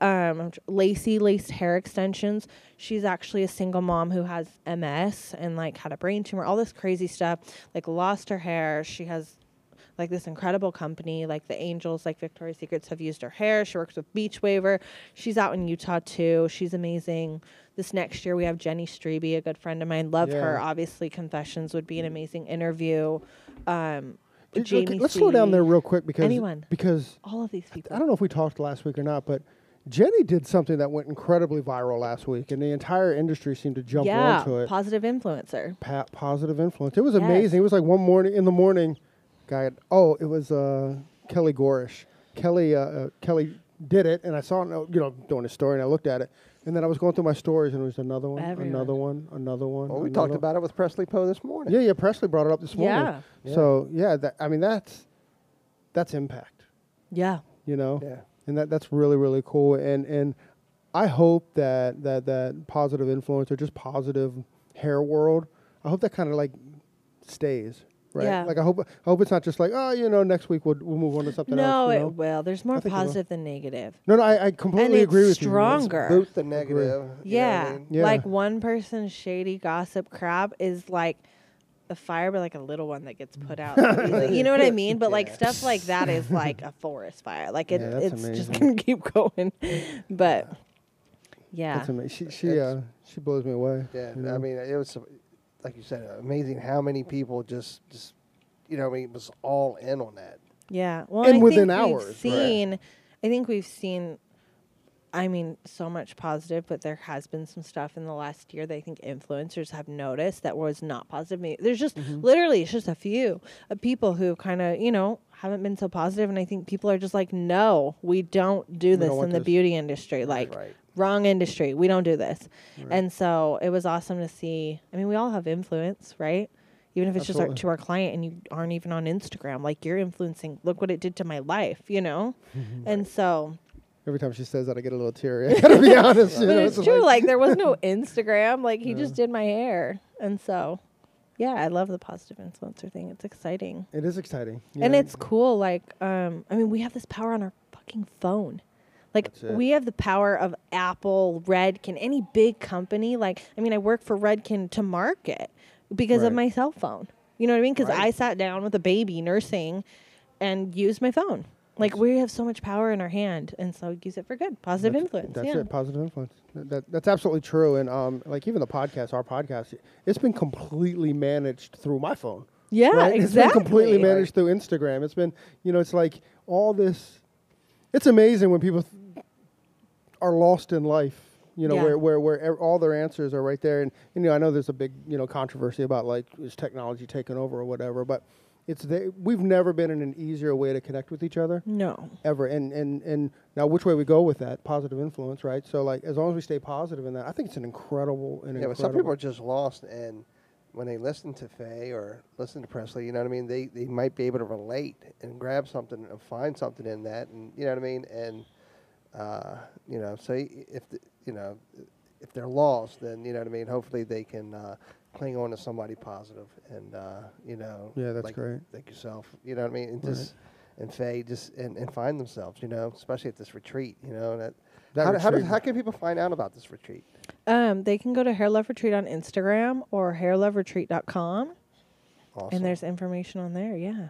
Lacey Laced Hair Extensions, she's actually a single mom who has MS and like had a brain tumor, all this crazy stuff, like lost her hair. She has like this incredible company, like the Angels, like Victoria's Secrets have used her hair. She works with Beach Waver. She's out in Utah too. She's amazing. This next year we have Jenny Strebe, a good friend of mine. Love her. Obviously, Confessions would be an amazing interview. Jamie, okay, let's slow down there real quick because all of these people. I don't know if we talked last week or not, but Jenny did something that went incredibly viral last week, and the entire industry seemed to jump onto it. Positive influencer. Positive influence. It was amazing. It was like one morning in the morning, guy. It was Kelly Gorish. Kelly did it, and I saw it. You know, doing a story, and I looked at it. And then I was going through my stories, and it was another one, another one, another one. Well, we talked about it with Presley Poe this morning. Yeah, Presley brought it up this morning. Yeah. So, that's impact. Yeah. You know? Yeah. And that's really, really cool. And I hope that positive influence or just positive hair world, I hope that kind of, like, stays. Right. Yeah. Like, I hope it's not just like, next week we'll move on to something else. No, it will. There's more positive than negative. No, I completely agree with you. And it's stronger. Both the negative. Yeah. You know what I mean? Yeah. Like, one person's shady gossip crap is like a fire, but like a little one that gets put out. You know what I mean? But like stuff like that is like a forest fire. Like it's just gonna keep going. But yeah. That's amazing. She blows me away. Yeah. You know? I mean, it was. Like you said, amazing how many people just was all in on that. Yeah. Well, and within hours. I think we've seen, so much positive, but there has been some stuff in the last year that I think influencers have noticed that was not positive. There's just literally, it's just a few of people who kind of, haven't been so positive. And I think people are just like, no, we don't do this in the beauty industry. Like, right. Wrong industry. We don't do this. Right. And so it was awesome to see. We all have influence, right? Even if it's just to our client and you aren't even on Instagram, like you're influencing. Look what it did to my life, And so. Every time she says that, I get a little teary. I gotta be honest. But it's true. Like there was no Instagram. Like he just did my hair. And so, I love the positive influencer thing. It's exciting. It is exciting. Yeah. And it's cool. Like, we have this power on our fucking phone. Like, we have the power of Apple, Redken, any big company. Like, I work for Redken to market because of my cell phone. You know what I mean? Because I sat down with a baby nursing and used my phone. Like, we have so much power in our hand, and so use it for good. Positive influence. That's it, positive influence. That's absolutely true. And, even our podcast, it's been completely managed through my phone. Yeah, right? Exactly. It's been completely managed through Instagram. It's been, it's like all this. It's amazing when people are lost in life, where all their answers are right there. And I know there's a big, controversy about like, is technology taking over or whatever, but we've never been in an easier way to connect with each other. No. Ever. And now which way we go with that, positive influence, right? So like, as long as we stay positive in that, I think it's incredible. But some people are just lost, and when they listen to Faye or listen to Presley, they might be able to relate and grab something and find something in that, and and so if they're lost, then hopefully they can cling on to somebody positive and, you know. Yeah, that's like, great. Like yourself, you know what I mean? And, just, and Faye, just, and find themselves, you know, especially at this retreat, you know. How can people find out about this retreat? They can go to Hair Love Retreat on Instagram or hairloveretreat.com. Awesome. And there's information on there, yeah.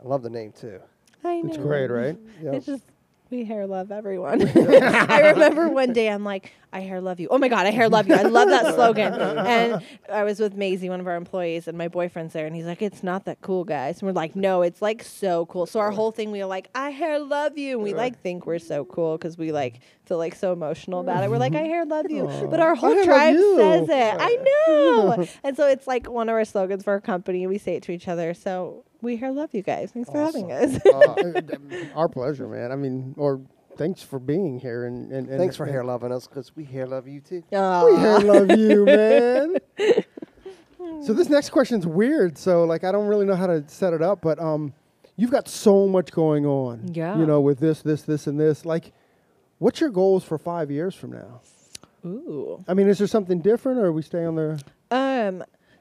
I love the name, too. I know. It's great, right? Yes. It's just, we hair love everyone. I remember one day I'm like, I hair love you. Oh, my God, I hair love you. I love that slogan. And I was with Maisie, one of our employees, and my boyfriend's there. And he's like, it's not that cool, guys. And we're like, no, it's, like, so cool. So our whole thing, we are like, I hair love you. And we, like, think we're so cool because we, like, feel, like, so emotional about it. We're like, I hair love you. Aww. But our whole tribe says it. I know. And so it's, like, one of our slogans for our company. We say it to each other. So... we hair love you guys. Thanks for having us. Our pleasure, man. I mean, or thanks for being here. And thanks for hair loving us because we hair love you too. Aww. We hair love you, man. So this next question's weird. So like, I don't really know how to set it up, but you've got so much going on. Yeah. You know, with this, and this. Like, what's your goals for 5 years from now? Ooh. I mean, is there something different, or are we staying on there?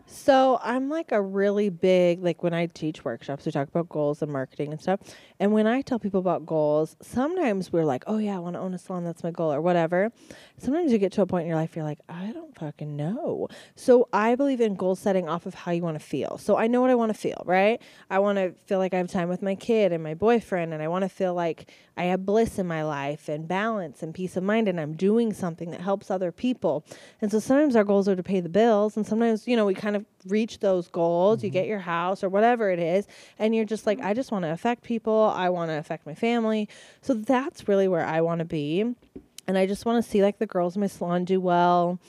So I'm like a really big, like when I teach workshops, we talk about goals and marketing and stuff. And when I tell people about goals, sometimes we're like, oh yeah, I want to own a salon. That's my goal or whatever. Sometimes you get to a point in your life, you're like, I don't fucking know. So I believe in goal setting off of how you want to feel. So I know what I want to feel, right? I want to feel like I have time with my kid and my boyfriend. And I want to feel like I have bliss in my life and balance and peace of mind. And I'm doing something that helps other people. And so sometimes our goals are to pay the bills. And sometimes, you know, we kind of reach those goals. Mm-hmm. You get your house or whatever it is, and you're just like, I just want to affect people. I want to affect my family. So that's really where I want to be. And I just want to see like the girls in my salon do well.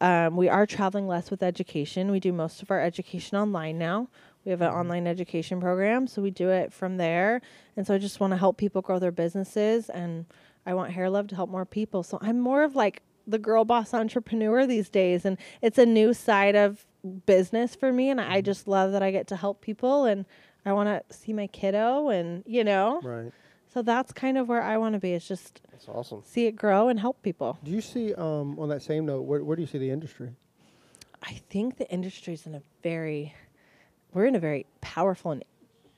We are traveling less with education. We do most of our education online now. We have an online education program, so we do it from there. And so I just want to help people grow their businesses, and I want Hair Love to help more people. So I'm more of like the girl boss entrepreneur these days, and it's a new side of business for me, and I just love that I get to help people, and I want to see my kiddo, and you know, right? So that's kind of where I want to be. It's just, that's awesome. See it grow and help people. Do you see on that same note, where do you see the industry? I think the industry's in a very, we're in a very powerful and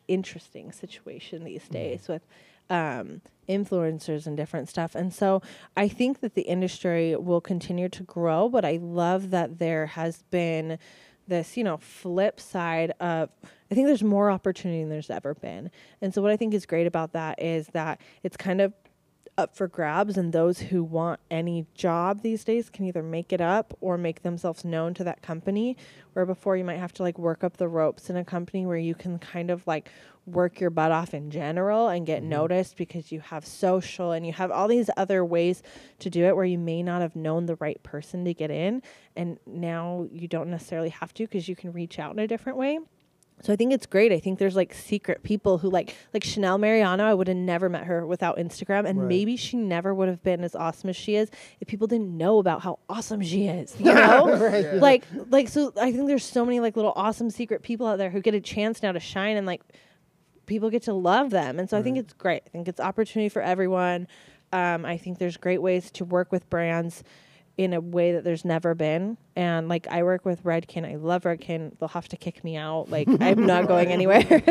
interesting situation these days with influencers and different stuff. And so I think that the industry will continue to grow, but I love that there has been this, you know, flip side of, I think there's more opportunity than there's ever been. And so what I think is great about that is that it's kind of up for grabs, and those who want any job these days can either make it up or make themselves known to that company, where before you might have to like work up the ropes in a company where you can kind of like work your butt off in general and get noticed because you have social and you have all these other ways to do it where you may not have known the right person to get in, and now you don't necessarily have to because you can reach out in a different way. So I think it's great. I think there's like secret people who like Chanel Mariano. I would have never met her without Instagram, and maybe she never would have been as awesome as she is if people didn't know about how awesome she is, you know? Yeah. Like, so I think there's so many like little awesome secret people out there who get a chance now to shine, and like people get to love them. And so I think it's great. I think it's opportunity for everyone. I think there's great ways to work with brands in a way that there's never been. And like I work with Redken. I love Redken. They'll have to kick me out. Like I'm not going anywhere.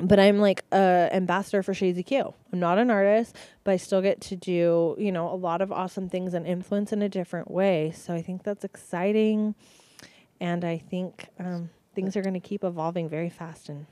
But I'm like a ambassador for Shazy Q. I'm not an artist, but I still get to do, you know, a lot of awesome things and influence in a different way. So I think that's exciting. And I think things are going to keep evolving very fast. And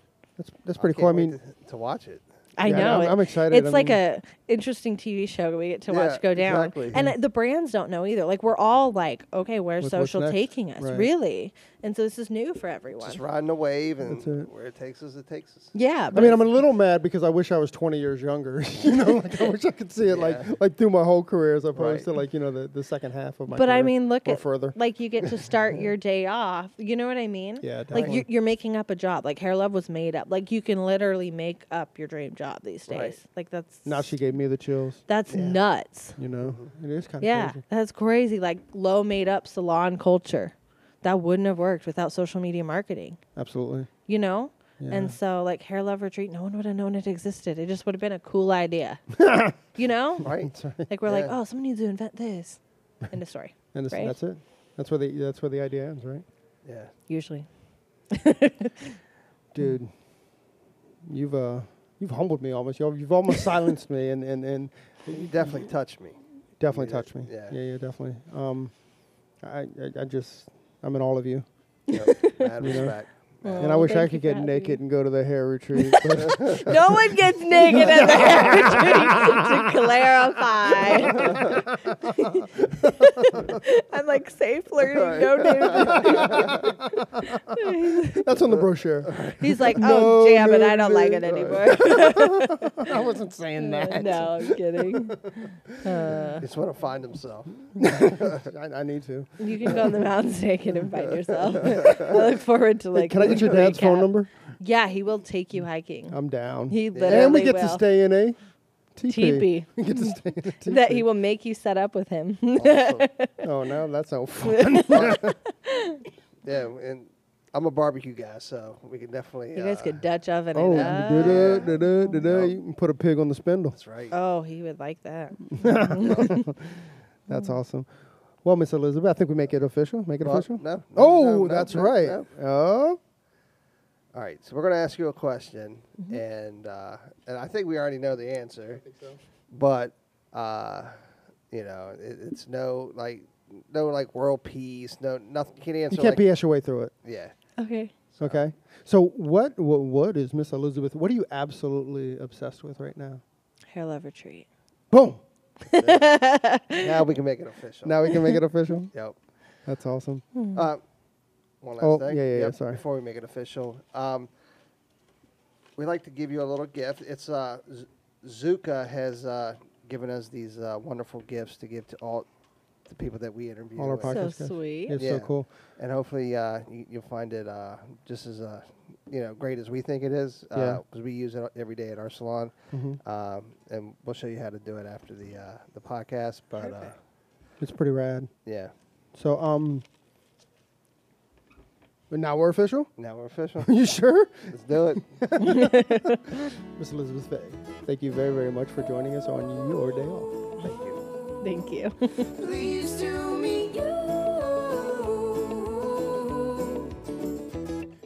that's pretty cool. I mean, to watch it. I know. I'm excited. It's like an interesting TV show we get to watch go down. Exactly. And the brands don't know either. Like, we're all like, okay, where's social taking us? Right. Really? And so this is new for everyone. Just riding a wave, and where it takes us, it takes us. Yeah. But I mean, I'm a little mad because I wish I was 20 years younger. You know, like, I wish I could see it, like through my whole career as opposed to, like, you know, the second half of my career. But I mean, look at, further. Like, you get to start your day off. You know what I mean? Yeah, definitely. Like, you're making up a job. Like, Hair Love was made up. Like, you can literally make up your dream job these days. Right. Like, that's... Now she gave me the chills. That's nuts. You know? It is kind of crazy. Yeah, that's crazy. Like, low made-up salon culture. That wouldn't have worked without social media marketing. Absolutely. You know? Yeah. And so, like, Hair Love Retreat, no one would have known it existed. It just would have been a cool idea. You know? Right. Like, we're like, oh, someone needs to invent this. End of story. And that's it. That's where the idea ends, right? Yeah. Usually. Dude, you've humbled me almost. You've almost silenced me, and you definitely touched me. Definitely touched me. Yeah. Yeah, definitely. I'm in all of you. Yep. I had respect. Well, and I wish I could get naked and go to the hair retreat. No one gets naked at the hair retreat, to clarify. I'm like, safe flirting, no nude. That's on the brochure. He's like, oh, no, damn it, I don't like it anymore. I wasn't saying that. No, I'm kidding. Just want to find himself. I need to. You can go on the mountains naked and find yourself. I look forward to, like, get your dad's phone number? Yeah, he will take you hiking. I'm down. He literally and we get will. To stay in a teepee. We get to stay in a teepee. That he will make you set up with him. Awesome. Oh, now that's so fun. Yeah, and I'm a barbecue guy, so we can definitely... You guys could Dutch oven it up. You can put a pig on the spindle. That's right. Oh, he would like that. That's awesome. Well, Miss Elizabeth, I think we make it official. Make it official? No. That's right. No. Oh. All right, so we're going to ask you a question, and I think we already know the answer. I think so. But, it's no world peace, no nothing. You can't answer. You can't BS your way through it. Yeah. Okay. Okay. So what is Miss Elizabeth, what are you absolutely obsessed with right now? Hair Love Retreat. Boom. Now we can make it official. Yep. That's awesome. One last thing. Yeah, sorry. Before we make it official, we like to give you a little gift. It's Zuka has given us these wonderful gifts to give to all the people that we interview. All our podcasts. So sweet. It's so cool. And hopefully you'll find it just as great as we think it is, because we use it every day at our salon, and we'll show you how to do it after the podcast. But it's pretty rad. Yeah. So but now we're official. You sure? Let's do it. Miss Elizabeth Faye, thank you very, very much for joining us on your day off. Thank you. Please do me.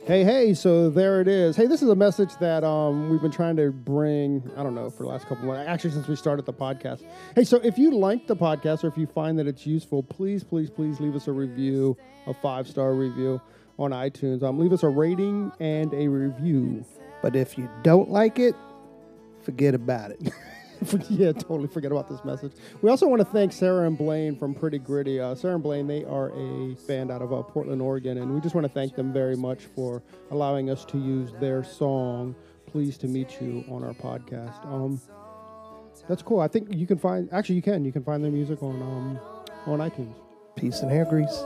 Hey, so there it is. Hey, this is a message that we've been trying to bring, I don't know, for the last couple of months, actually since we started the podcast. Hey, so if you like the podcast or if you find that it's useful, please, please, please leave us a review, a 5-star review on iTunes. Leave us a rating and a review. But if you don't like it, forget about it. Yeah, totally forget about this message. We also want to thank Sarah and Blaine from Pretty Gritty. Sarah and Blaine, they are a band out of Portland, Oregon, and we just want to thank them very much for allowing us to use their song, Pleased to Meet You, on our podcast. That's cool. I think you can find their music on iTunes. Peace and hair grease.